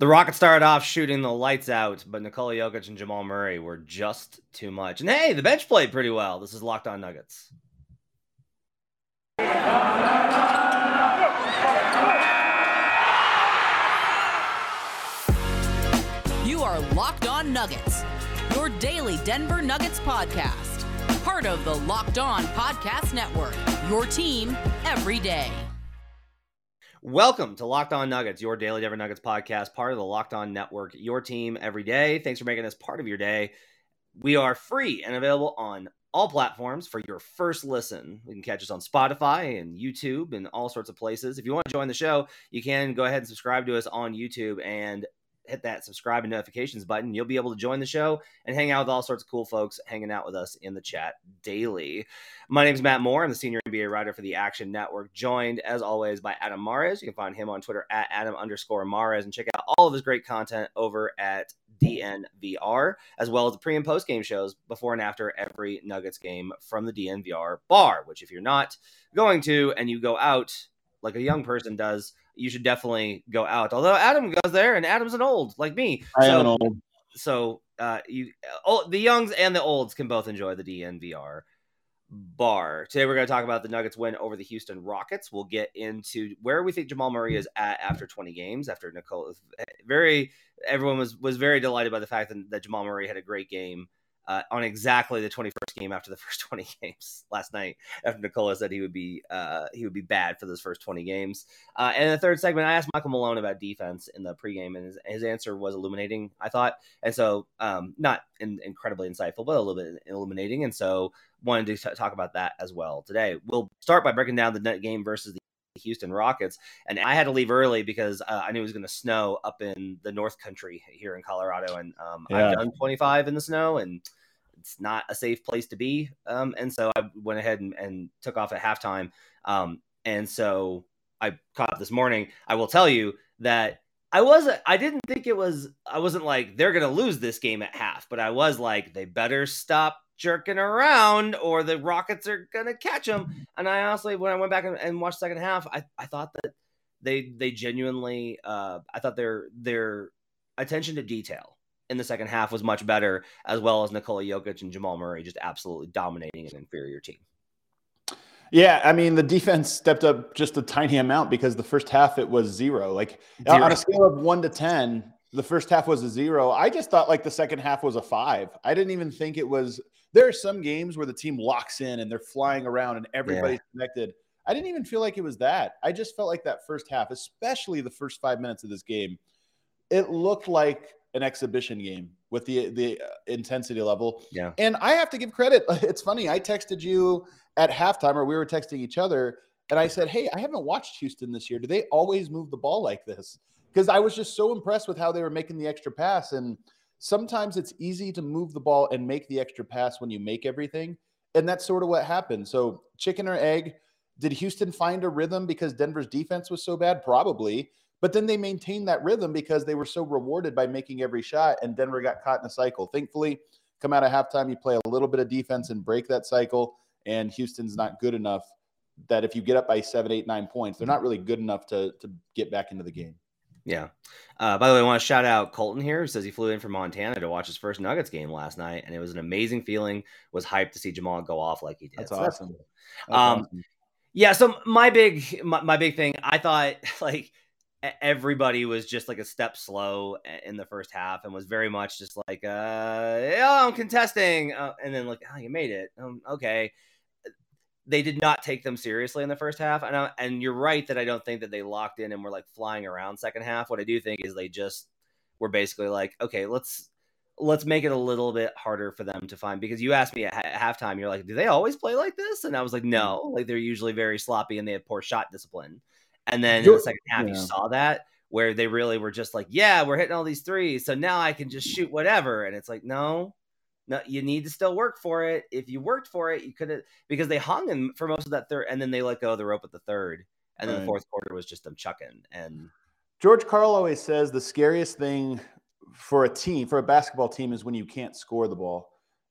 The Rockets started off shooting the lights out, but Nikola Jokic and Jamal Murray were just too much. And hey, the bench played pretty well. This is Locked On Nuggets. You are Locked On Nuggets, your daily Denver Nuggets podcast. Part of the Locked On Podcast Network, your team every day. Welcome to Locked On Nuggets, your daily Denver Nuggets podcast, part of the Locked On Network, your team every day. Thanks for making this part of your day. We are free and available on all platforms for your first listen. You can catch us on Spotify and YouTube and all sorts of places. If you want to join the show, you can go ahead and subscribe to us on YouTube and hit that subscribe and notifications button. You'll be able to join the show and hang out with all sorts of cool folks hanging out with us in the chat daily. My name is Matt Moore. I'm the senior NBA writer for the Action Network, joined as always by Adam Mares. You can find him on Twitter at Adam_Mares and check out all of his great content over at DNVR, as well as the pre and post game shows before and after every Nuggets game from the DNVR bar, which if you're not going to and you go out like a young person does, you should definitely go out. Although Adam goes there, and Adam's an old, like me. I am an old. So the youngs and the olds can both enjoy the DNVR bar. Today we're going to talk about the Nuggets win over the Houston Rockets. We'll get into where we think Jamal Murray is at after 20 games, after Nikola. Everyone was very delighted by the fact that Jamal Murray had a great game on exactly the 21st game after the first 20 games last night, after Nikola said he would be bad for those first 20 games. And in the third segment, I asked Michael Malone about defense in the pregame, and his answer was illuminating, I thought. And so not incredibly insightful, but a little bit illuminating. And so wanted to talk about that as well today. We'll start by breaking down the net game versus the Houston Rockets, and I had to leave early because I knew it was going to snow up in the North Country here in Colorado, and I've done 25 in the snow, and it's not a safe place to be, and so I went ahead and took off at halftime, and so I caught up this morning. I will tell you that I wasn't like they're going to lose this game at half, but I was like, they better stop jerking around or the Rockets are going to catch them. And I honestly, when I went back and watched the second half, I thought that they genuinely, I thought their attention to detail in the second half was much better, as well as Nikola Jokic and Jamal Murray just absolutely dominating an inferior team. Yeah, I mean, the defense stepped up just a tiny amount because the first half it was zero. Like zero. On a scale of 1 to 10, the first half was a 0. I just thought like the second half was a 5. I didn't even think it was. There are some games where the team locks in and they're flying around and everybody's connected. I didn't even feel like it was that. I just felt like that first half, especially the first 5 minutes of this game, it looked like an exhibition game with the intensity level. Yeah. And I have to give credit. It's funny. I texted you at halftime, or we were texting each other, and I said, hey, I haven't watched Houston this year. Do they always move the ball like this? Because I was just so impressed with how they were making the extra pass. And sometimes it's easy to move the ball and make the extra pass when you make everything. And that's sort of what happened. So chicken or egg, did Houston find a rhythm because Denver's defense was so bad? Probably. But then they maintained that rhythm because they were so rewarded by making every shot, and Denver got caught in a cycle. Thankfully, come out of halftime, you play a little bit of defense and break that cycle. And Houston's not good enough that if you get up by 7, 8, 9 points, they're not really good enough to get back into the game. Yeah. By the way, I want to shout out Colton here, who says he flew in from Montana to watch his first Nuggets game last night, and it was an amazing feeling. Was hyped to see Jamal go off like he did. That's awesome. That's awesome. Yeah. So my big thing, I thought like everybody was just like a step slow in the first half and was very much just like, I'm contesting, and then like, you made it. Okay. They did not take them seriously in the first half. And you're right that I don't think that they locked in and were like flying around second half. What I do think is they just were basically like, okay, let's make it a little bit harder for them to find, because you asked me at halftime, you're like, do they always play like this? And I was like, no, like they're usually very sloppy and they have poor shot discipline. And then in the second half, you saw that where they really were just like, yeah, we're hitting all these threes. So now I can just shoot whatever. And it's like, no, you need to still work for it. If you worked for it, you could have, because they hung in for most of that third, and then they let go of the rope at the third, and then the fourth quarter was just them chucking. And George Karl always says the scariest thing for a basketball team is when you can't score the ball.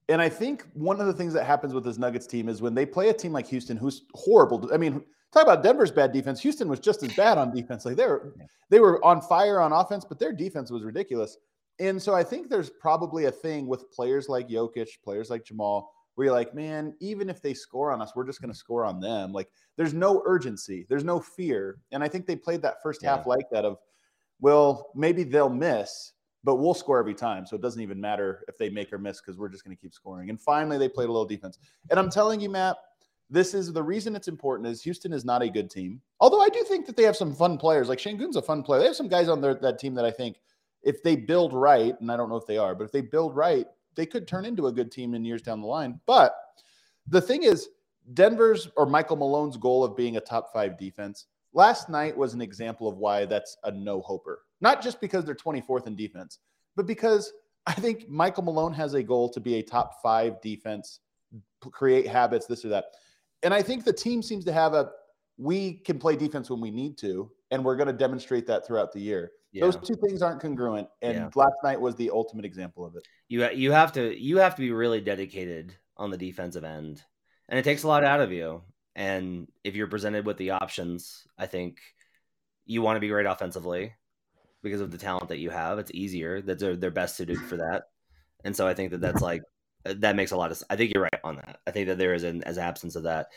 And I think one of the things that happens with this Nuggets team is when they play a team like Houston, who's horrible. I mean, talk about Denver's bad defense. Houston was just as bad on defense. Like they were on fire on offense, but their defense was ridiculous. And so I think there's probably a thing with players like Jokic, players like Jamal, where you're like, man, even if they score on us, we're just going to score on them. Like there's no urgency. There's no fear. And I think they played that first half like that of, well, maybe they'll miss, but we'll score every time. So it doesn't even matter if they make or miss because we're just going to keep scoring. And finally, they played a little defense. And I'm telling you, Matt, this is the reason it's important is Houston is not a good team. Although I do think that they have some fun players. Like Sengun's a fun player. They have some guys on that team that I think if they build right, and I don't know if they are, but if they build right, they could turn into a good team in years down the line. But the thing is, Denver's or Michael Malone's goal of being a top five defense last night was an example of why that's a no-hoper. Not just because they're 24th in defense, but because I think Michael Malone has a goal to be a top five defense, create habits, this or that. And I think the team seems to have we can play defense when we need to, and we're going to demonstrate that throughout the year. Yeah. Those two things aren't congruent, and last night was the ultimate example of it. You have to be really dedicated on the defensive end, and it takes a lot out of you. And if you're presented with the options, I think you want to be great offensively because of the talent that you have. It's easier that they're best suited for that, and so I think that's like. That makes a lot of sense. I think you're right on that. I think that there is an absence of that.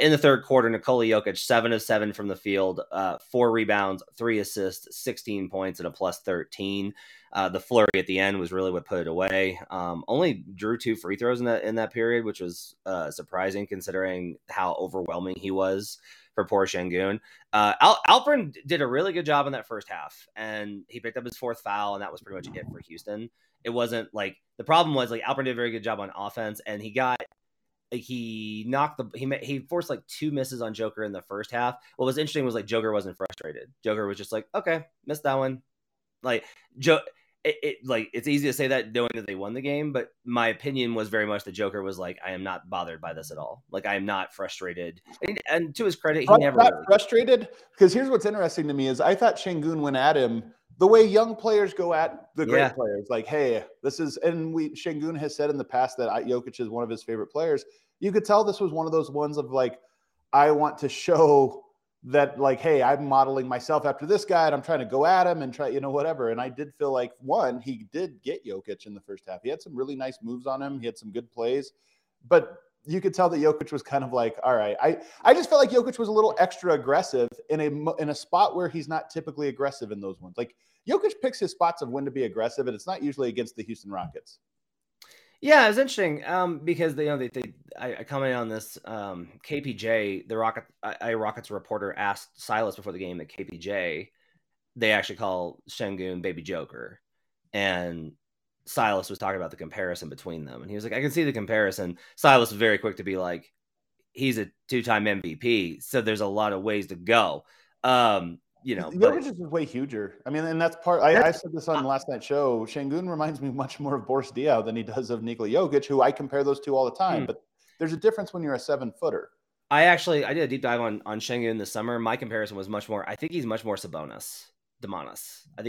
In the third quarter, Nikola Jokic, 7 of 7 from the field, 4 rebounds, 3 assists, 16 points, and a plus 13. The flurry at the end was really what put it away. Only drew 2 free throws in that period, which was surprising considering how overwhelming he was for poor Sengun. Alperen did a really good job in that first half, and he picked up his 4th foul, and that was pretty much it for Houston. It wasn't like the problem was like Alperen did a very good job on offense, and he forced like 2 misses on Joker in the first half. What was interesting was like Joker wasn't frustrated. Joker was just like, okay, missed that one. Like it's easy to say that knowing that they won the game, but my opinion was very much the Joker was like, I am not bothered by this at all. Like I am not frustrated. And to his credit, he never got frustrated. Because here's what's interesting to me is I thought Sengun went at him the way young players go at the great players, like, hey, this is, and Sengun has said in the past that Jokic is one of his favorite players. You could tell this was one of those ones of like, I want to show that, like, hey, I'm modeling myself after this guy and I'm trying to go at him and try, whatever. And I did feel like, one, he did get Jokic in the first half. He had some really nice moves on him. He had some good plays, but you could tell that Jokic was kind of like, all right, I just felt like Jokic was a little extra aggressive in a spot where he's not typically aggressive in those ones. Like Jokic picks his spots of when to be aggressive, and it's not usually against the Houston Rockets. Yeah, it was interesting because I commented on this. KPJ, the Rockets reporter, asked Silas before the game that KPJ, they actually call Sengun Baby Joker, and Silas was talking about the comparison between them, and he was like, I can see the comparison. Silas was very quick to be like, he's a 2-time MVP, so there's a lot of ways to go. Jokic is way huger. I mean, and that's part, I said this on last night's show, Sengun reminds me much more of Boris Diaw than he does of Nikola Jokic, who I compare those two all the time, but there's a difference when you're a 7-footer. I did a deep dive on Sengun this summer. My comparison was much more, I think he's much more Sabonis. But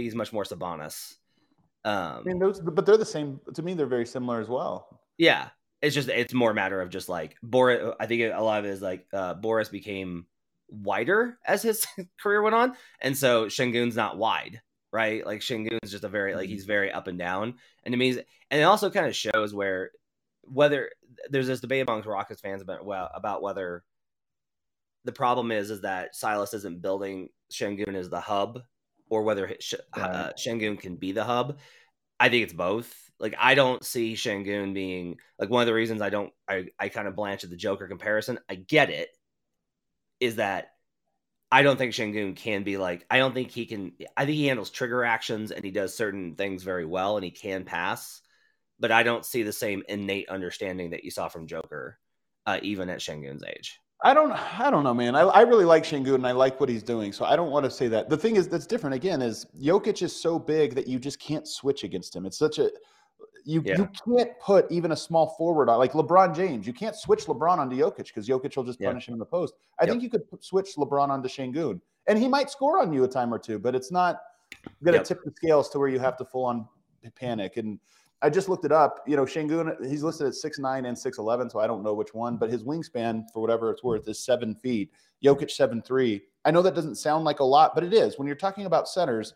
they're the same to me. They're very similar as well. Yeah, it's more a matter of just like Boris. I think a lot of it is like Boris became wider as his career went on, and so Sengun's not wide, right? Like Sengun's just a very like he's very up and down, and to me, and it also kind of shows whether there's this debate amongst Rockets fans about whether the problem is that Silas isn't building Sengun as the hub, or whether Sengun can be the hub. I think it's both. Like, I don't see Sengun being like one of the reasons I kind of blanch at the Joker comparison. I get it. Is that I don't think Sengun can be like, I think he handles trigger actions and he does certain things very well and he can pass, but I don't see the same innate understanding that you saw from Joker, even at Sengun's age. I don't know, man. I really like Sengun and I like what he's doing, so I don't want to say that. The thing is that's different, again, is Jokic is so big that you just can't switch against him. It's such a – you can't put even a small forward on – like LeBron James. You can't switch LeBron onto Jokic because Jokic will just punish him in the post. I think you could switch LeBron onto Sengun, and he might score on you a time or two, but it's not going to tip the scales to where you have to full-on panic. And I just looked it up. You know, Sengun, he's listed at 6'9" and 6'11", so I don't know which one, but his wingspan, for whatever it's worth, is 7 feet. Jokic, 7'3". I know that doesn't sound like a lot, but it is. When you're talking about centers,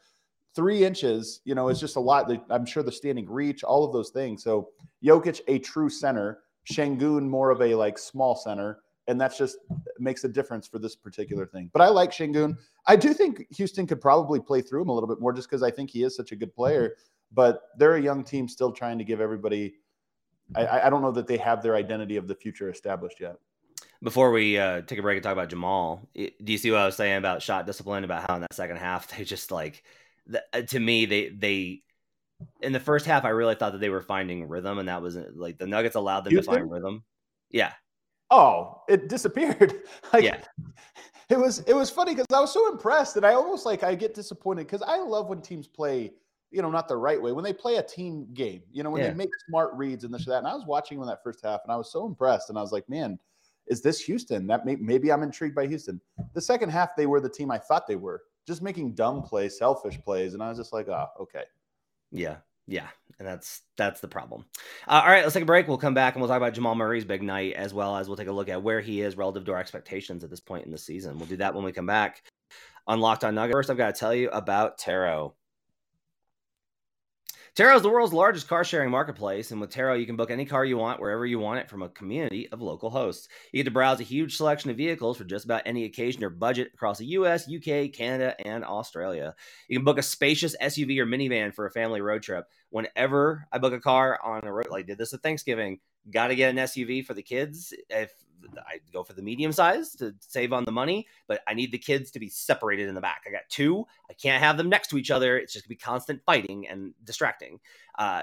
3 inches, you know, is just a lot. I'm sure the standing reach, all of those things. So Jokic, a true center. Sengun, more of a like small center. And that's just makes a difference for this particular thing. But I like Sengun. I do think Houston could probably play through him a little bit more just because I think he is such a good player. But they're a young team still trying to give everybody – I don't know that they have their identity of the future established yet. Before we take a break and talk about Jamal, do you see what I was saying about shot discipline, about how in that second half they just like – to me, they in the first half I really thought that they were finding rhythm, and that was – like the Nuggets allowed them to find rhythm. Yeah. Oh, it disappeared. Like, yeah. It was funny because I was so impressed that I almost like I get disappointed because I love when teams play – you know, not the right way, when they play a team game, you know, when they make smart reads and this or that. And I was watching them in that first half and I was so impressed. And I was like, man, is this Houston? That maybe I'm intrigued by Houston. The second half, they were the team I thought they were, just making dumb plays, selfish plays. And I was just like, oh, okay. Yeah. Yeah. And that's the problem. All right, let's take a break. We'll come back and we'll talk about Jamal Murray's big night, as well as we'll take a look at where he is relative to our expectations at this point in the season. We'll do that when we come back on Locked On Nuggets. First, I've got to tell you about Turo. Turo is the world's largest car-sharing marketplace, and with Turo, you can book any car you want, wherever you want it, from a community of local hosts. You get to browse a huge selection of vehicles for just about any occasion or budget across the U.S., U.K., Canada, and Australia. You can book a spacious SUV or minivan for a family road trip. Whenever I book a car on a road, like did this at Thanksgiving, got to get an SUV for the kids. If I go for the medium size to save on the money, but I need the kids to be separated in the back. I got two. I can't have them next to each other. It's just gonna be constant fighting and distracting.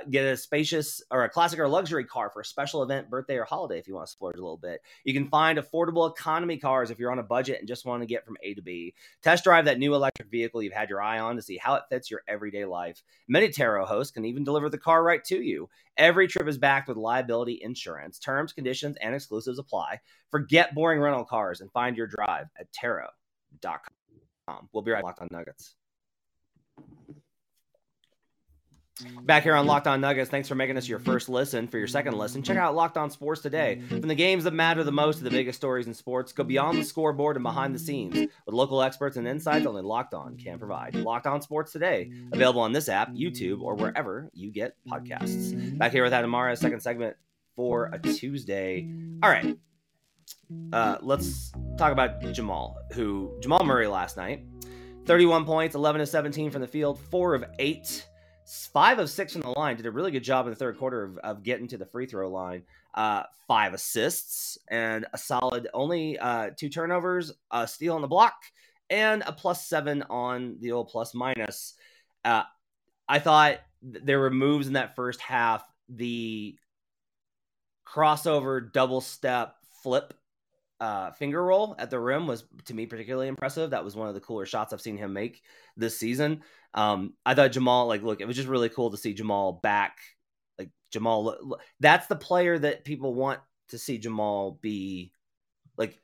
Get a spacious or a classic or luxury car for a special event, birthday, or holiday if you want to splurge a little bit. You can find affordable economy cars if you're on a budget and just want to get from A to B. Test drive that new electric vehicle you've had your eye on to see how it fits your everyday life. Many Turo hosts can even deliver the car right to you. Every trip is backed with liability insurance. Terms, conditions, and exclusives apply. Forget boring rental cars and find your drive at Turo.com. We'll be right back on Locked On Nuggets. Back here on Locked On Nuggets, thanks for making us your first listen. For your second listen, check out Locked On Sports Today. From the games that matter the most to the biggest stories in sports, go beyond the scoreboard and behind the scenes with local experts and insights only Locked On can provide. Locked On Sports Today, available on this app, YouTube, or wherever you get podcasts. Back here with Adam Mares, second segment for a Tuesday. All right, let's talk about Jamal Murray last night. 31 points, 11 of 17 from the field, 4 of 8. 5 of 6 from the line, did a really good job in the third quarter of getting to the free throw line. 5 assists and a solid only 2 turnovers, a steal on the block, and a +7 on the old plus minus. I thought there were moves in that first half. The crossover, double step, flip, finger roll at the rim was, to me, particularly impressive. That was one of the cooler shots I've seen him make this season. I thought Jamal, it was just really cool to see Jamal back. Like Jamal, that's the player that people want to see Jamal be. Like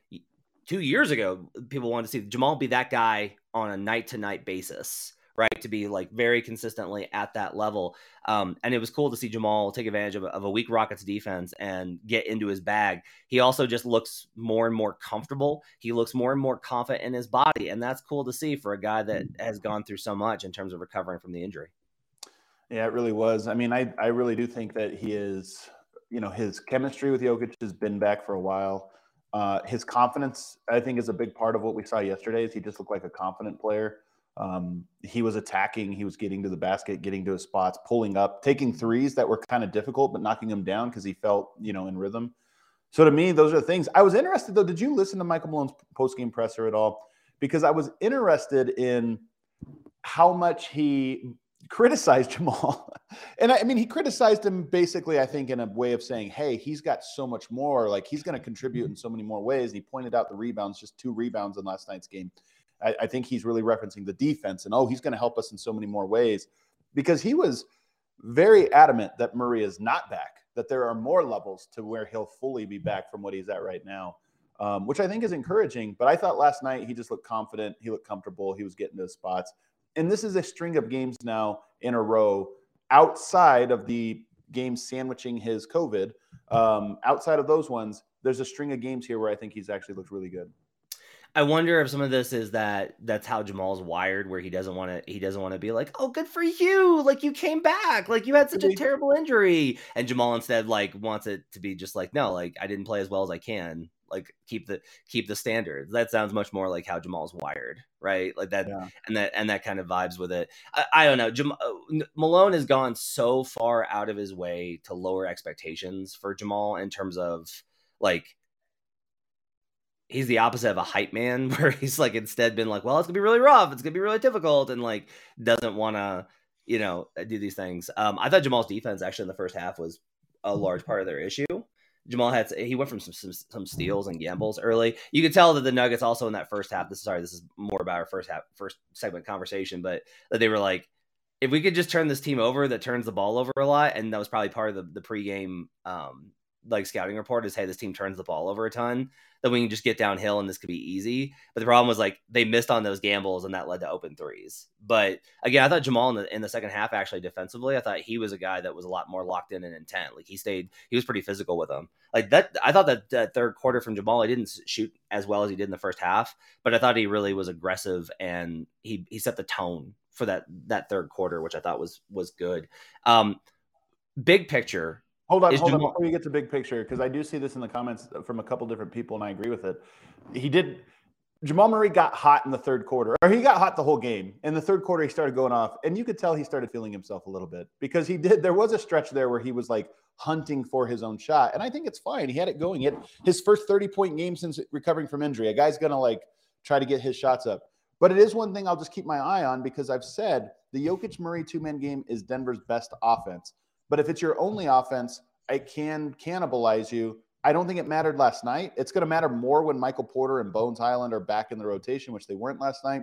2 years ago, people wanted to see Jamal be that guy on a night-to-night basis, right? To be like very consistently at that level. And it was cool to see Jamal take advantage of a weak Rockets defense and get into his bag. He also just looks more and more comfortable. He looks more and more confident in his body. And that's cool to see for a guy that has gone through so much in terms of recovering from the injury. Yeah, it really was. I mean, I really do think that he is, you know, his chemistry with Jokic has been back for a while. His confidence, I think, is a big part of what we saw yesterday. Is he just looked like a confident player. He was attacking, he was getting to the basket, getting to his spots, pulling up, taking threes that were kind of difficult, but knocking them down because he felt, you know, in rhythm. So to me, those are the things. I was interested, though, did you listen to Michael Malone's post-game presser at all? Because I was interested in how much he criticized Jamal. And I mean, he criticized him basically, I think, in a way of saying, hey, he's got so much more, like he's going to contribute in so many more ways. And he pointed out the rebounds, just 2 rebounds in last night's game. I think he's really referencing the defense and, oh, he's going to help us in so many more ways, because he was very adamant that Murray is not back, that there are more levels to where he'll fully be back from what he's at right now, which I think is encouraging. But I thought last night he just looked confident. He looked comfortable. He was getting those spots. And this is a string of games now in a row outside of the games sandwiching his COVID. Outside of those ones, there's a string of games here where I think he's actually looked really good. I wonder if some of this is that's how Jamal's wired, where he doesn't want to be like, oh, good for you. Like, you came back, like you had such a terrible injury. And Jamal instead like wants it to be just like, no, like I didn't play as well as I can. Like keep the standards. That sounds much more like how Jamal's wired, right? Like that, yeah. and that kind of vibes with it. I don't know. Malone has gone so far out of his way to lower expectations for Jamal in terms of like, he's the opposite of a hype man, where he's like instead been like, well, it's gonna be really rough, it's gonna be really difficult, and like doesn't want to, you know, do these things. I thought Jamal's defense actually in the first half was a large part of their issue. Jamal went from some steals and gambles early. You could tell that the Nuggets also in that first half. This is more about our first segment conversation, but that they were like, if we could just turn this team over that turns the ball over a lot, and that was probably part of the pregame like scouting report is, hey, this team turns the ball over a ton, that we can just get downhill and this could be easy. But the problem was like they missed on those gambles and that led to open threes. But again, I thought Jamal in the second half, actually defensively, I thought he was a guy that was a lot more locked in and intent. Like he was pretty physical with them. Like that, I thought that third quarter from Jamal, he didn't shoot as well as he did in the first half, but I thought he really was aggressive and he set the tone for that third quarter, which I thought was good. Big picture. Hold on before we get to big picture, because I do see this in the comments from a couple different people, and I agree with it. Jamal Murray got hot in the third quarter, or he got hot the whole game. In the third quarter, he started going off, and you could tell he started feeling himself a little bit, because there was a stretch there where he was like hunting for his own shot, and I think it's fine. He had it going. He had his first 30-point game since recovering from injury. A guy's going to like try to get his shots up. But it is one thing I'll just keep my eye on, because I've said the Jokic-Murray two-man game is Denver's best offense. But if it's your only offense, it can cannibalize you. I don't think it mattered last night. It's going to matter more when Michael Porter and Bones Highland are back in the rotation, which they weren't last night.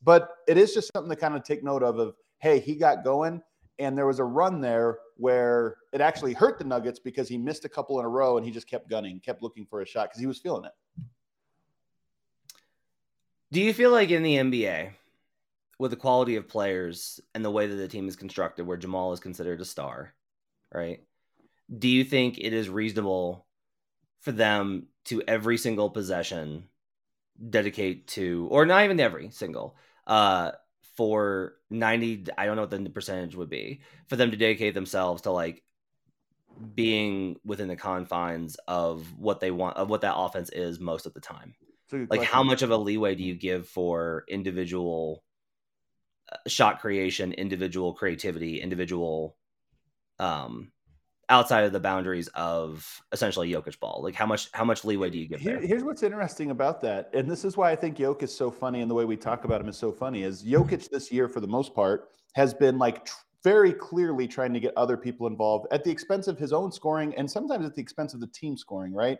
But it is just something to kind of take note of hey, he got going, and there was a run there where it actually hurt the Nuggets because he missed a couple in a row, and he just kept gunning, kept looking for a shot because he was feeling it. Do you feel like in the NBA, with the quality of players and the way that the team is constructed, where Jamal is considered a star, right? Do you think it is reasonable for them to every single possession dedicate to, or not even every single, for 90, I don't know what the percentage would be, for them to dedicate themselves to like being within the confines of what they want, of what that offense is most of the time? Like how much of a leeway do you give for individual shot creation, individual creativity, individual outside of the boundaries of essentially Jokic ball? Like how much leeway do you give there? Here's what's interesting about that. And this is why I think Jokic is so funny, and the way we talk about him is so funny, is Jokic this year, for the most part, has been like very clearly trying to get other people involved at the expense of his own scoring, and sometimes at the expense of the team scoring, right?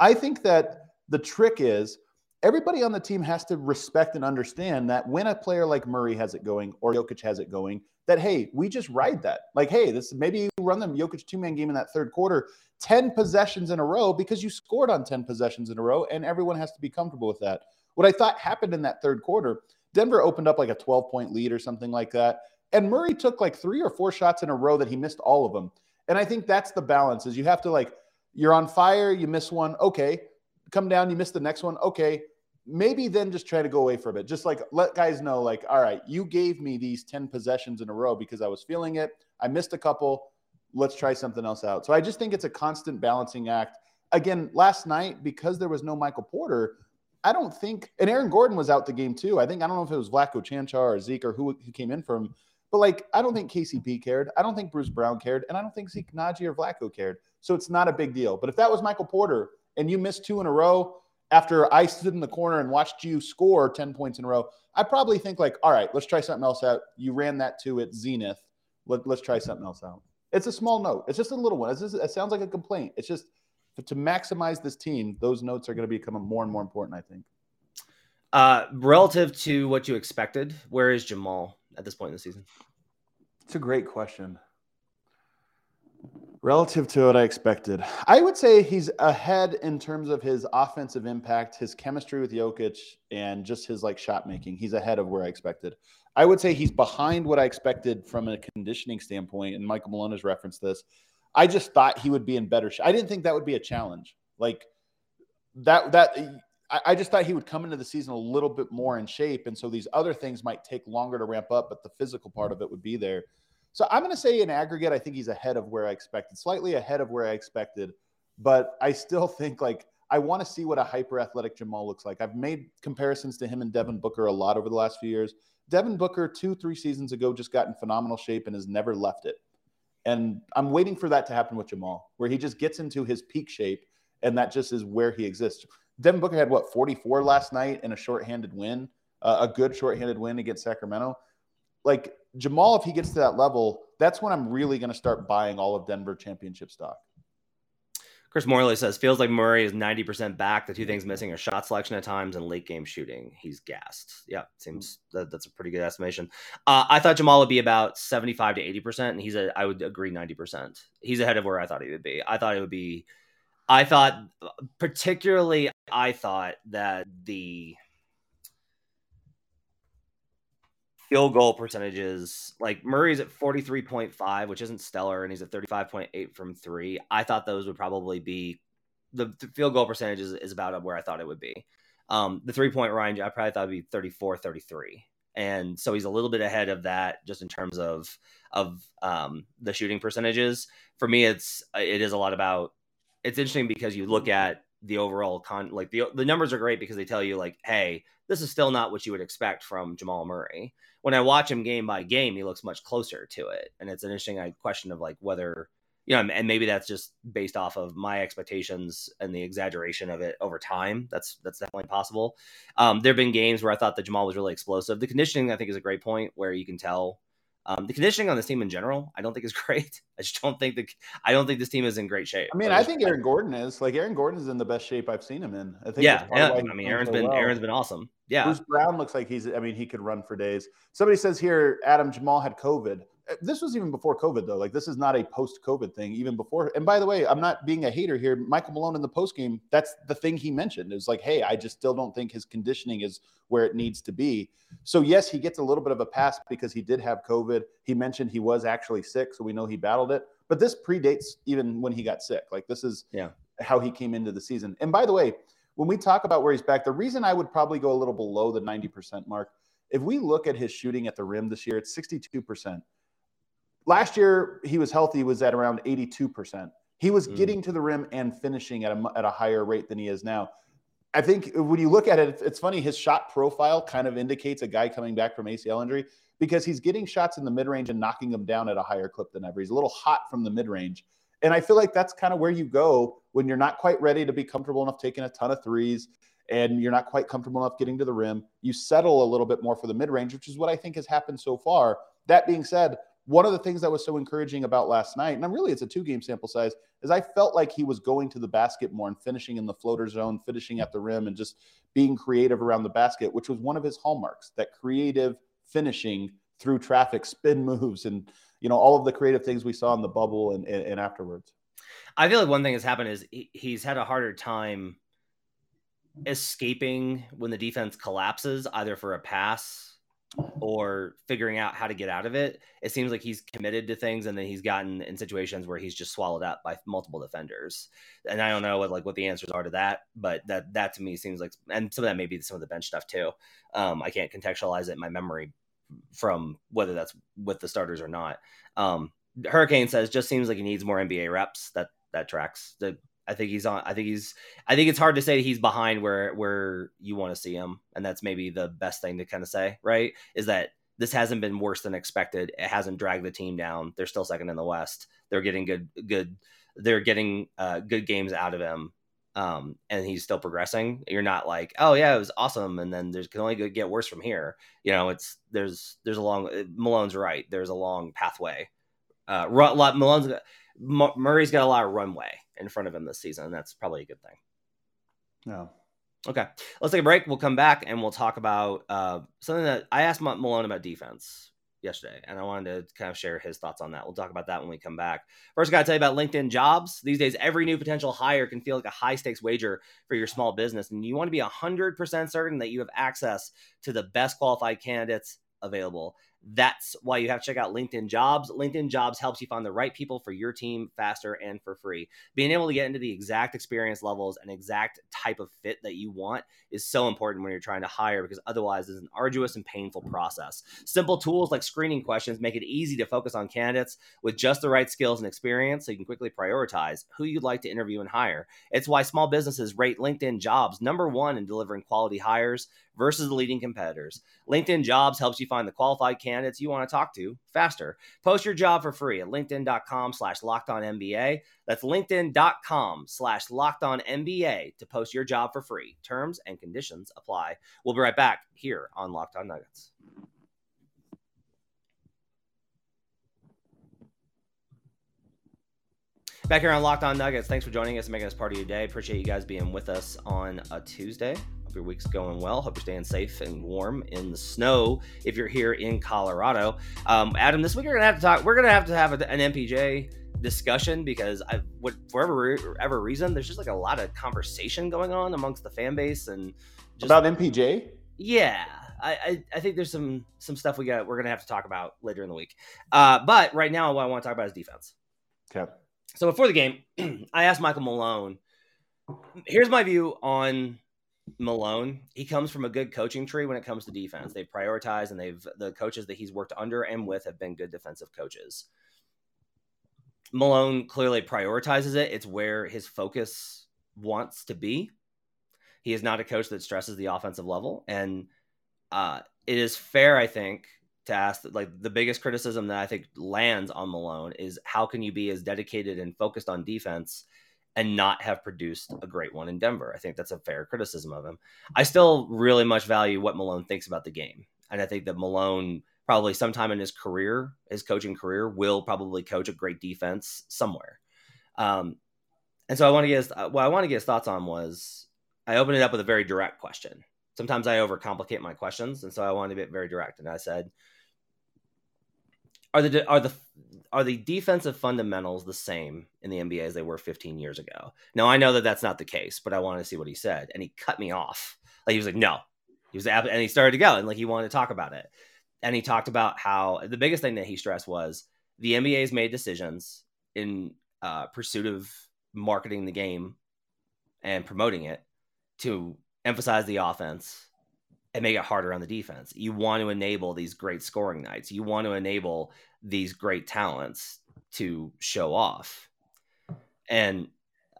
I think that the trick is everybody on the team has to respect and understand that when a player like Murray has it going or Jokic has it going, that, hey, we just ride that. Like, hey, this maybe you run the Jokic two-man game in that third quarter 10 possessions in a row because you scored on 10 possessions in a row, and everyone has to be comfortable with that. What I thought happened in that third quarter, Denver opened up like a 12-point lead or something like that, and Murray took like 3 or 4 shots in a row that he missed all of them. And I think that's the balance, is you have to like, you're on fire, you miss one, okay, come down, you miss the next one, okay, maybe then just try to go away for a bit. Just like let guys know, like, all right, you gave me these 10 possessions in a row because I was feeling it. I missed a couple. Let's try something else out. So I just think it's a constant balancing act. Again, last night, because there was no Michael Porter, I don't think, and Aaron Gordon was out the game too. I don't know if it was Vlaco Chanchar or Zeke or who came in for him, but like, I don't think KCP cared. I don't think Bruce Brown cared. And I don't think Zeke Naji or Vlaco cared. So it's not a big deal. But if that was Michael Porter and you missed 2 in a row, after I stood in the corner and watched you score 10 points in a row, I probably think like, all right, let's try something else out. You ran that to at Zenith. Let's try something else out. It's a small note. It's just a little one. It sounds like a complaint. It's just to maximize this team, those notes are going to become more and more important, I think. Relative to what you expected, where is Jamal at this point in the season? It's a great question. Relative to what I expected, I would say he's ahead in terms of his offensive impact, his chemistry with Jokic, and just his like shot making. He's ahead of where I expected. I would say he's behind what I expected from a conditioning standpoint, and Michael Malone has referenced this. I just thought he would be in better shape. I didn't think that would be a challenge. Like I just thought he would come into the season a little bit more in shape. And so these other things might take longer to ramp up, but the physical part of it would be there. So I'm going to say in aggregate, I think he's ahead of where I expected, slightly ahead of where I expected. But I still think, like, I want to see what a hyper-athletic Jamal looks like. I've made comparisons to him and Devin Booker a lot over the last few years. Devin Booker 2-3 seasons ago just got in phenomenal shape and has never left it. And I'm waiting for that to happen with Jamal, where he just gets into his peak shape, and that just is where he exists. Devin Booker had, what, 44 last night in a shorthanded win, a good shorthanded win against Sacramento. Like, Jamal, if he gets to that level, that's when I'm really going to start buying all of Denver championship stock. Chris Morley says, feels like Murray is 90% back. The two things missing are shot selection at times and late game shooting. He's gassed. Yeah, seems that's a pretty good estimation. I thought Jamal would be about 75 to 80%, and I would agree 90%. He's ahead of where I thought he would be. I thought that the field goal percentages, like Murray's at 43.5, which isn't stellar, and he's at 35.8 from three. I thought those would probably be the field goal percentage is about where I thought it would be. The 3-point range, I probably thought would be 34, 33. And so he's a little bit ahead of that just in terms of the shooting percentages. For me, it is a lot about, it's interesting because you look at the overall the numbers are great because they tell you, like, hey, this is still not what you would expect from Jamal Murray. When I watch him game by game, he looks much closer to it. And it's an interesting question of, like, whether, you know, and maybe that's just based off of my expectations and the exaggeration of it over time. That's definitely possible. There've been games where I thought that Jamal was really explosive. The conditioning, I think, is a great point where you can tell. The conditioning on this team in general, I don't think is great. I don't think this team is in great shape. I mean, I think Aaron Gordon is. Like, Aaron Gordon is in the best shape I've seen him in. I think. Yeah, Aaron's been awesome. Yeah, Bruce Brown looks like he could run for days. Somebody says here, Adam, Jamal had COVID. This was even before COVID, though. Like, this is not a post-COVID thing. Even before, and by the way, I'm not being a hater here. Michael Malone in the postgame, that's the thing he mentioned. It was like, hey, I just still don't think his conditioning is where it needs to be. So yes, he gets a little bit of a pass because he did have COVID. He mentioned he was actually sick, so we know he battled it. But this predates even when he got sick. Like, this is how he came into the season. And by the way, when we talk about where he's back, the reason I would probably go a little below the 90% mark, if we look at his shooting at the rim this year, it's 62%. Last year, he was healthy, was at around 82%. He was getting to the rim and finishing at a higher rate than he is now. I think when you look at it, it's funny. His shot profile kind of indicates a guy coming back from ACL injury because he's getting shots in the mid-range and knocking them down at a higher clip than ever. He's a little hot from the mid-range. And I feel like that's kind of where you go when you're not quite ready to be comfortable enough taking a ton of threes and you're not quite comfortable enough getting to the rim. You settle a little bit more for the mid-range, which is what I think has happened so far. That being said, one of the things that was so encouraging about last night, and it's a 2-game sample size, is I felt like he was going to the basket more and finishing in the floater zone, finishing at the rim, and just being creative around the basket, which was one of his hallmarks, that creative finishing through traffic, spin moves, and, you know, all of the creative things we saw in the bubble and afterwards. I feel like one thing that's happened is he's had a harder time escaping when the defense collapses, either for a pass or figuring out how to get out of it. It seems like he's committed to things and then he's gotten in situations where he's just swallowed up by multiple defenders. And I don't know what the answers are to that, but that to me seems like, and some of that may be some of the bench stuff too. I can't contextualize it in my memory from whether that's with the starters or not. Hurricane says, just seems like he needs more NBA reps. That tracks. I think it's hard to say he's behind where you want to see him, and that's maybe the best thing to kind of say, right? Is that this hasn't been worse than expected. It hasn't dragged the team down. They're still second in the West. They're getting good games out of him, and he's still progressing. You're not like, oh yeah, it was awesome, and then can only get worse from here. You know, Malone's right. There's a long pathway. Murray's got a lot of runway in front of him this season, and that's probably a good thing. No. Okay. Let's take a break. We'll come back and we'll talk about something that I asked Malone about defense yesterday, and I wanted to kind of share his thoughts on that. We'll talk about that when we come back. First, I got to tell you about LinkedIn Jobs. These days, every new potential hire can feel like a high-stakes wager for your small business, and you want to be 100% certain that you have access to the best qualified candidates available. That's why you have to check out LinkedIn Jobs. LinkedIn Jobs helps you find the right people for your team faster and for free. Being able to get into the exact experience levels and exact type of fit that you want is so important when you're trying to hire, because otherwise it's an arduous and painful process. Simple tools like screening questions make it easy to focus on candidates with just the right skills and experience, so you can quickly prioritize who you'd like to interview and hire. It's why small businesses rate LinkedIn Jobs #1 in delivering quality hires versus the leading competitors. LinkedIn Jobs helps you find the qualified candidates you want to talk to faster. Post your job for free at linkedin.com/LockedOnNBA. That's linkedin.com/LockedOnNBA to post your job for free. Terms and conditions apply. We'll be right back here on Locked On Nuggets. Back here on Locked On Nuggets. Thanks for joining us and making us part of your day. Appreciate you guys being with us on a Tuesday. Hope your week's going well. Hope you're staying safe and warm in the snow if you're here in Colorado. Adam, this week we're gonna have to have an MPJ discussion, because for whatever reason, there's just like a lot of conversation going on amongst the fan base and just about MPJ. Yeah. I think there's some stuff we're gonna have to talk about later in the week. But right now what I want to talk about is defense. Okay. So before the game, I asked Michael Malone, here's my view on Malone. He comes from a good coaching tree when it comes to defense. They prioritize, and the coaches that he's worked under and with have been good defensive coaches. Malone clearly prioritizes it. It's where his focus wants to be. He is not a coach that stresses the offensive level. And it is fair, I think, to ask, like, the biggest criticism that I think lands on Malone is, how can you be as dedicated and focused on defense and not have produced a great one in Denver? I think that's a fair criticism of him. I still really much value what Malone thinks about the game. And I think that Malone probably sometime in his career, his coaching career, will probably coach a great defense somewhere. And so I want to get his thoughts on was, I opened it up with a very direct question. Sometimes I overcomplicate my questions, and so I wanted to be very direct. And I said, "Are the defensive fundamentals the same in the NBA as they were 15 years ago?" Now I know that that's not the case, but I wanted to see what he said, and he cut me off. Like, he was like, "No," and he started to go, and like, he wanted to talk about it, and he talked about how the biggest thing that he stressed was the NBA's made decisions in pursuit of marketing the game and promoting it to emphasize the offense and make it harder on the defense. You want to enable these great scoring nights. You want to enable these great talents to show off. And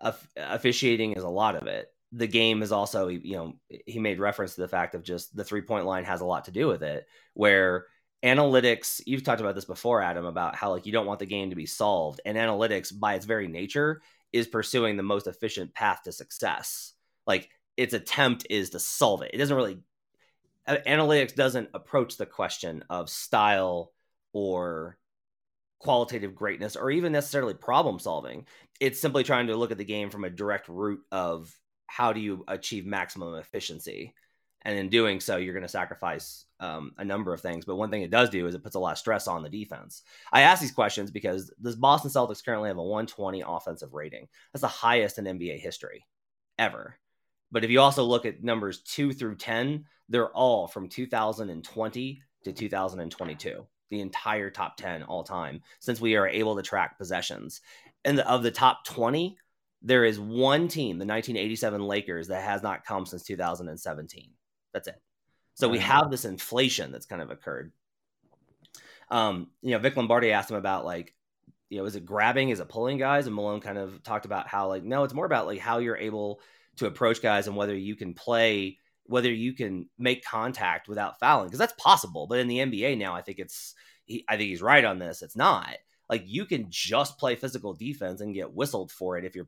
officiating is a lot of it. The game is also, you know, he made reference to the fact of just the 3-point line has a lot to do with it, where analytics, you've talked about this before, Adam, about how, like, you don't want the game to be solved. And analytics by its very nature is pursuing the most efficient path to success. Like, its attempt is to solve it. It doesn't really, analytics doesn't approach the question of style or qualitative greatness or even necessarily problem solving. It's simply trying to look at the game from a direct root of, how do you achieve maximum efficiency? And in doing so, you're going to sacrifice a number of things. But one thing it does do is it puts a lot of stress on the defense. I ask these questions because the Boston Celtics currently have a 120 offensive rating. That's the highest in NBA history ever. But if you also look at numbers 2 through 10, they're all from 2020 to 2022, the entire top 10 all time, since we are able to track possessions. And of the top 20, there is one team, the 1987 Lakers, that has not come since 2017. That's it. So we have this inflation that's kind of occurred. You know, Vic Lombardi asked him about, like, you know, is it grabbing? Is it pulling guys? And Malone kind of talked about how, like, no, it's more about, like, how you're able to approach guys and whether you can play, whether you can make contact without fouling, because that's possible. But in the NBA now, I think he's right on this. It's not like you can just play physical defense and get whistled for it if you're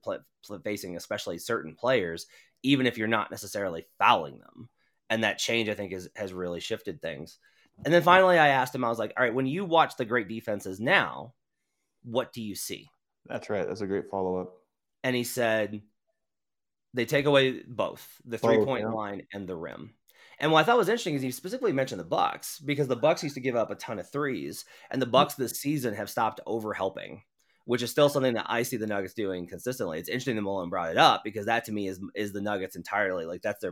facing especially certain players, even if you're not necessarily fouling them. And that change, I think, has really shifted things. And then finally, I asked him, I was like, all right, when you watch the great defenses now, what do you see? That's right. That's a great follow-up. And he said, they take away both the 3-point line and the rim. And what I thought was interesting is he specifically mentioned the Bucks, because the Bucks used to give up a ton of threes, and the Bucks this season have stopped overhelping, which is still something that I see the Nuggets doing consistently. It's interesting that Malone brought it up, because that to me is the Nuggets entirely. Like, that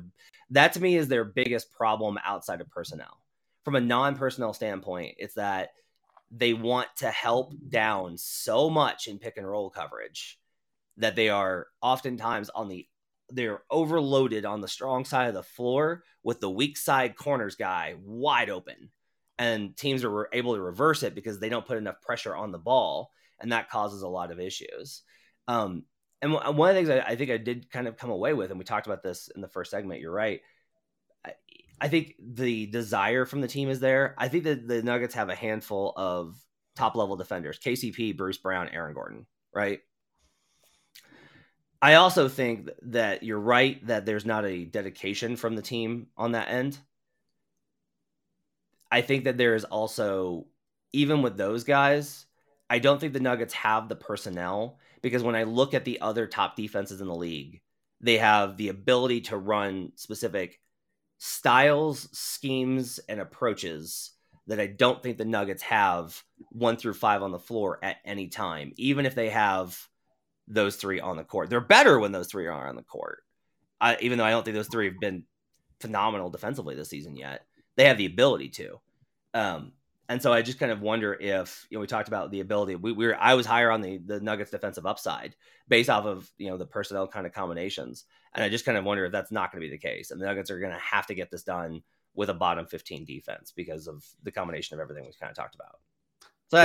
to me is their biggest problem outside of personnel. from a non-personnel standpoint, it's that they want to help down so much in pick and roll coverage that they are oftentimes they're overloaded on the strong side of the floor with the weak side corners guy wide open. And teams are able to reverse it because they don't put enough pressure on the ball. And that causes a lot of issues. And one of the things I think I did kind of come away with, and we talked about this in the first segment, you're right. I think the desire from the team is there. I think that the Nuggets have a handful of top level defenders, KCP, Bruce Brown, Aaron Gordon, right? I also think that you're right that there's not a dedication from the team on that end. I think that there is also, even with those guys, I don't think the Nuggets have the personnel, because when I look at the other top defenses in the league, they have the ability to run specific styles, schemes, and approaches that I don't think the Nuggets have 1 through 5 on the floor at any time, even if they have those three on the court. They're better when those three are on the court, even though I don't think those three have been phenomenal defensively this season yet. They have the ability to. And so I just kind of wonder if, we talked about the ability. I was higher on the Nuggets defensive upside based off of, the personnel kind of combinations. And I just kind of wonder if that's not going to be the case. And the Nuggets are going to have to get this done with a bottom 15 defense because of the combination of everything we kind of talked about. So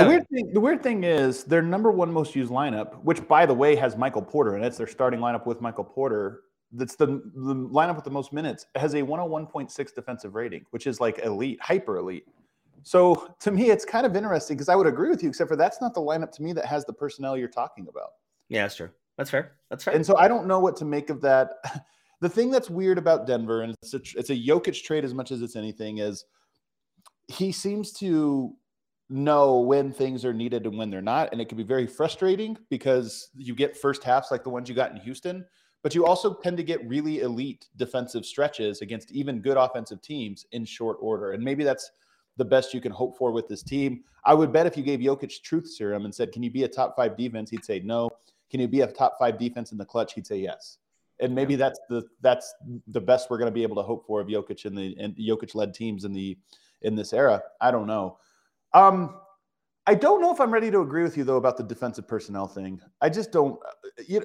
the weird thing is their number one most used lineup, which, by the way, has Michael Porter, and it's their starting lineup with Michael Porter. That's the lineup with the most minutes. It has a 101.6 defensive rating, which is like elite, hyper elite. So to me, it's kind of interesting because I would agree with you, except for that's not the lineup to me that has the personnel you're talking about. Yeah, that's true. That's fair. And so I don't know what to make of that. The thing that's weird about Denver, and it's a Jokic trade as much as it's anything, is he seems to know when things are needed and when they're not. And it can be very frustrating because you get first halves like the ones you got in Houston, but you also tend to get really elite defensive stretches against even good offensive teams in short order. And maybe that's the best you can hope for with this team. I would bet if you gave Jokic truth serum and said, can you be a top 5 defense? He'd say no. Can you be a top 5 defense in the clutch? He'd say yes. And maybe that's the best we're going to be able to hope for of Jokic and Jokic-led teams in this era. I don't know. I don't know if I'm ready to agree with you, though, about the defensive personnel thing. I just don't.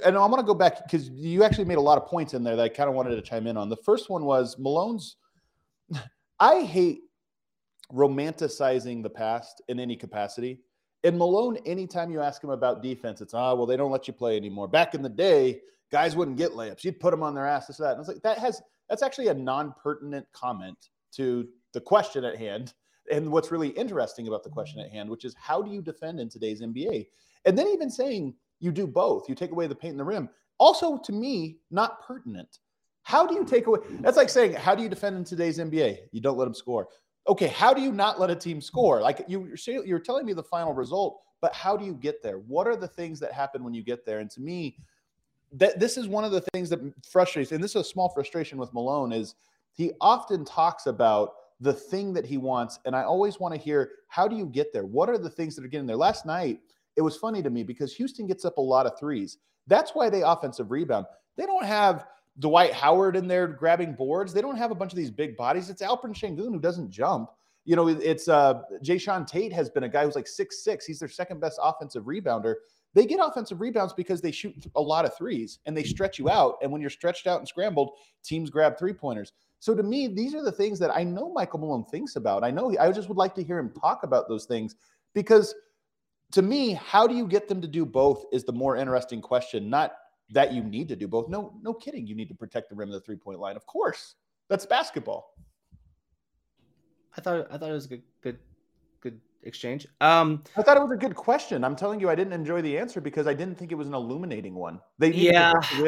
And I want to go back because you actually made a lot of points in there that I kind of wanted to chime in on. The first one was Malone's. I hate romanticizing the past in any capacity. And Malone, anytime you ask him about defense, it's, well, they don't let you play anymore. Back in the day, guys wouldn't get layups. You'd put them on their ass, this, that. And I was like, that's actually a non-pertinent comment to the question at hand. And what's really interesting about the question at hand, which is how do you defend in today's NBA? And then even saying you do both, you take away the paint and the rim. Also, to me, not pertinent. How do you take away? That's like saying, how do you defend in today's NBA? You don't let them score. Okay, how do you not let a team score? Like you're telling me the final result, but how do you get there? What are the things that happen when you get there? And to me, this is one of the things that frustrates, and this is a small frustration with Malone, is he often talks about the thing that he wants, and I always want to hear, how do you get there? What are the things that are getting there? Last night, it was funny to me because Houston gets up a lot of threes. That's why they offensive rebound. They don't have Dwight Howard in there grabbing boards. They don't have a bunch of these big bodies. It's Alperen Sengun who doesn't jump. It's Jae'Sean Tate has been a guy who's like 6'6". He's their second best offensive rebounder. They get offensive rebounds because they shoot a lot of threes and they stretch you out. And when you're stretched out and scrambled, teams grab three-pointers. So to me, these are the things that I know Michael Malone thinks about. I just would like to hear him talk about those things because to me, how do you get them to do both is the more interesting question, not that you need to do both. No kidding. You need to protect the rim of the three-point line. Of course. That's basketball. I thought it was a good exchange. I thought it was a good question. I'm telling you, I didn't enjoy the answer because I didn't think it was an illuminating one. I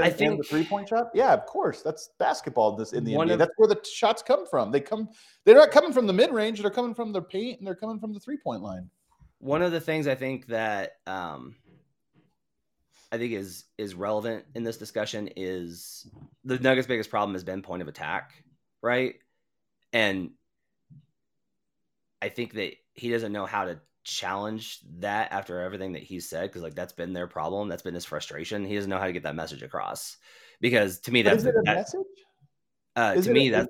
think the three-point shot. Yeah, of course. That's basketball. This in the NBA. That's where the shots come from. They're not coming from the mid-range. They're coming from the paint, and they're coming from the three-point line. One of the things I think that I think is relevant in this discussion is the Nuggets' biggest problem has been point of attack, right? And I think that he doesn't know how to challenge that after everything that he's said, because that's been their problem. That's been his frustration. He doesn't know how to get that message across. Because to me, that's the message. To me, that's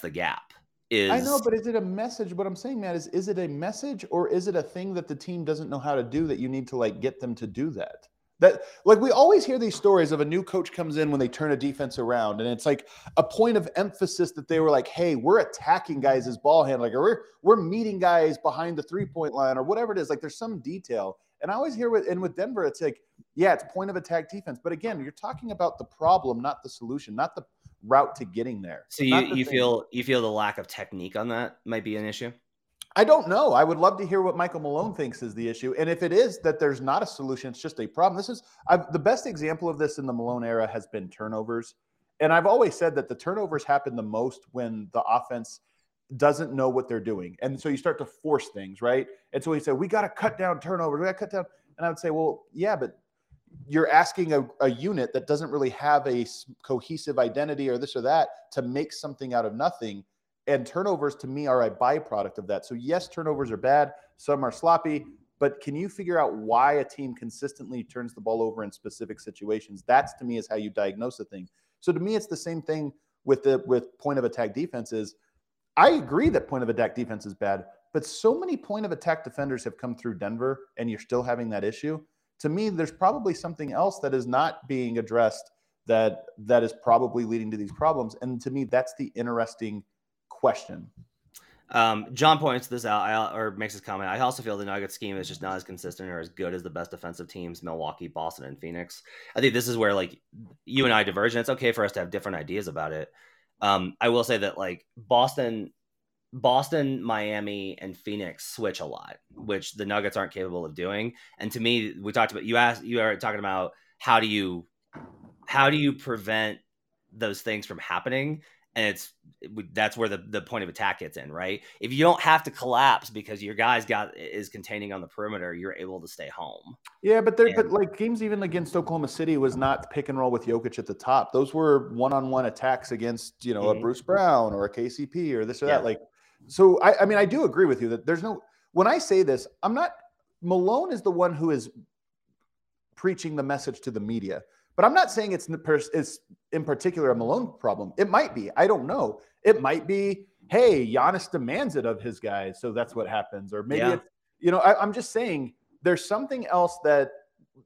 the gap. is... I know, but is it a message? What I'm saying, Matt, is it a message or is it a thing that the team doesn't know how to do that you need to, like, get them to do that? That, like, we always hear these stories of a new coach comes in when they turn a defense around, and it's like a point of emphasis that they were like, hey, we're attacking guys as ball handling, or we're meeting guys behind the three-point line, or whatever it is. Like, there's some detail. And I always hear with Denver, it's like, yeah, it's point of attack defense. But again, you're talking about the problem, not the solution, not the route to getting there. So you feel the lack of technique on that might be an issue? I don't know. I would love to hear what Michael Malone thinks is the issue. And if it is that there's not a solution, it's just a problem. The best example of this in the Malone era has been turnovers. And I've always said that the turnovers happen the most when the offense doesn't know what they're doing. And so you start to force things, right? And so he said, we got to cut down turnovers. We got to cut down. And I would say, well, yeah, but you're asking a unit that doesn't really have a cohesive identity or this or that to make something out of nothing. And turnovers, to me, are a byproduct of that. So, yes, turnovers are bad. Some are sloppy. But can you figure out why a team consistently turns the ball over in specific situations? That's, to me, is how you diagnose a thing. So, to me, it's the same thing with point-of-attack defenses. I agree that point-of-attack defense is bad. But so many point-of-attack defenders have come through Denver, and you're still having that issue. To me, there's probably something else that is not being addressed that is probably leading to these problems. And to me, that's the interesting question. John points this out or makes his comment. I also feel the Nuggets scheme is just not as consistent or as good as the best defensive teams, Milwaukee, Boston, and Phoenix. I think this is where, like, you and I diverge, and it's okay for us to have different ideas about it. I will say that, like, Boston, Miami, and Phoenix switch a lot, which the Nuggets aren't capable of doing. And to me, we talked about, you are talking about how do you prevent those things from happening? And that's where the point of attack gets in, right? If you don't have to collapse because your guys is containing on the perimeter, you're able to stay home. Yeah, but like games even against Oklahoma City was not pick and roll with Jokic at the top. Those were one-on-one attacks against, you know, a Bruce Brown or a KCP or this or that. Like, so I mean, I do agree with you that there's no. When I say this, Malone is the one who is preaching the message to the media. But I'm not saying it's in particular a Malone problem. It might be. I don't know. It might be, hey, Giannis demands it of his guys, so that's what happens. Or maybe it's, you know, I'm just saying there's something else that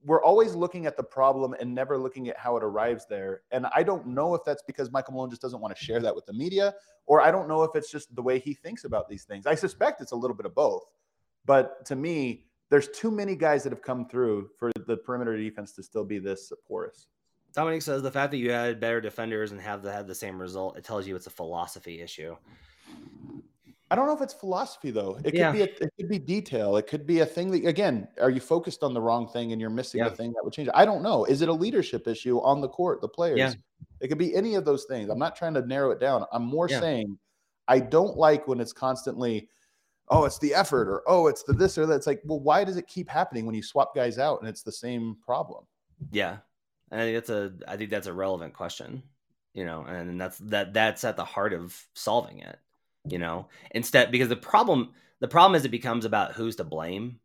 we're always looking at the problem and never looking at how it arrives there. And I don't know if that's because Michael Malone just doesn't want to share that with the media, or I don't know if it's just the way he thinks about these things. I suspect it's a little bit of both. But to me, there's too many guys that have come through for the perimeter defense to still be this porous. Dominic says the fact that you had better defenders and had the same result, it tells you it's a philosophy issue. I don't know if it's philosophy, though. It could be detail. It could be a thing that, again, are you focused on the wrong thing and you're missing the thing that would change it? I don't know. Is it a leadership issue on the court, the players? Yeah. It could be any of those things. I'm not trying to narrow it down. I'm more saying I don't like when it's constantly – oh, it's the effort, or, oh, it's the this or that. It's like, well, why does it keep happening when you swap guys out and it's the same problem? Yeah. And I think that's a relevant question, you know, and that's at the heart of solving it, you know, instead, because the problem is it becomes about who's to blame,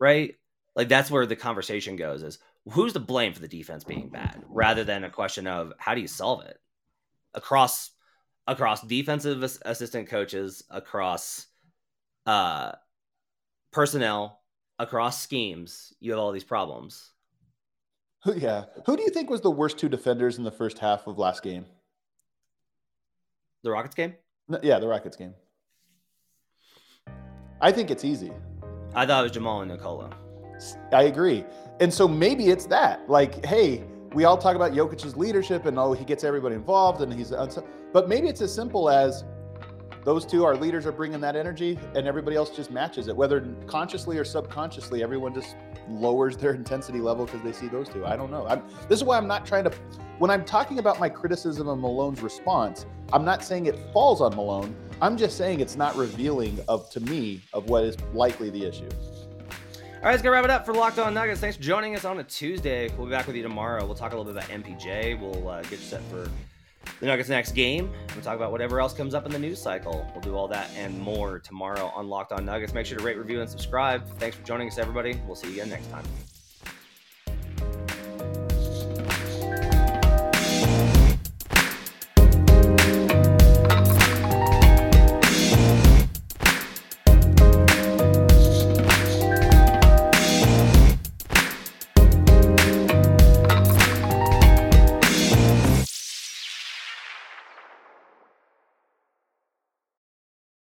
right? Like, that's where the conversation goes, is who's to blame for the defense being bad, rather than a question of how do you solve it across defensive assistant coaches, across personnel, across schemes. You have all these problems. Who do you think was the worst two defenders in the first half of last game? The Rockets game? The Rockets game. I think it's easy. I thought it was Jamal and Nikola. I agree. And so maybe it's that. Like, hey, we all talk about Jokic's leadership and, oh, he gets everybody involved and he's... But maybe it's as simple as those two, our leaders, are bringing that energy and everybody else just matches it. Whether consciously or subconsciously, everyone just lowers their intensity level because they see those two. I don't know. This is why I'm not trying to... When I'm talking about my criticism of Malone's response, I'm not saying it falls on Malone. I'm just saying it's not revealing to me of what is likely the issue. All right, that's going to wrap it up for Locked On Nuggets. Thanks for joining us on a Tuesday. We'll be back with you tomorrow. We'll talk a little bit about MPJ. We'll get you set for the Nuggets' next game. We'll talk about whatever else comes up in the news cycle. We'll do all that and more tomorrow on Locked On Nuggets. Make sure to rate, review, and subscribe. Thanks for joining us, everybody. We'll see you again next time.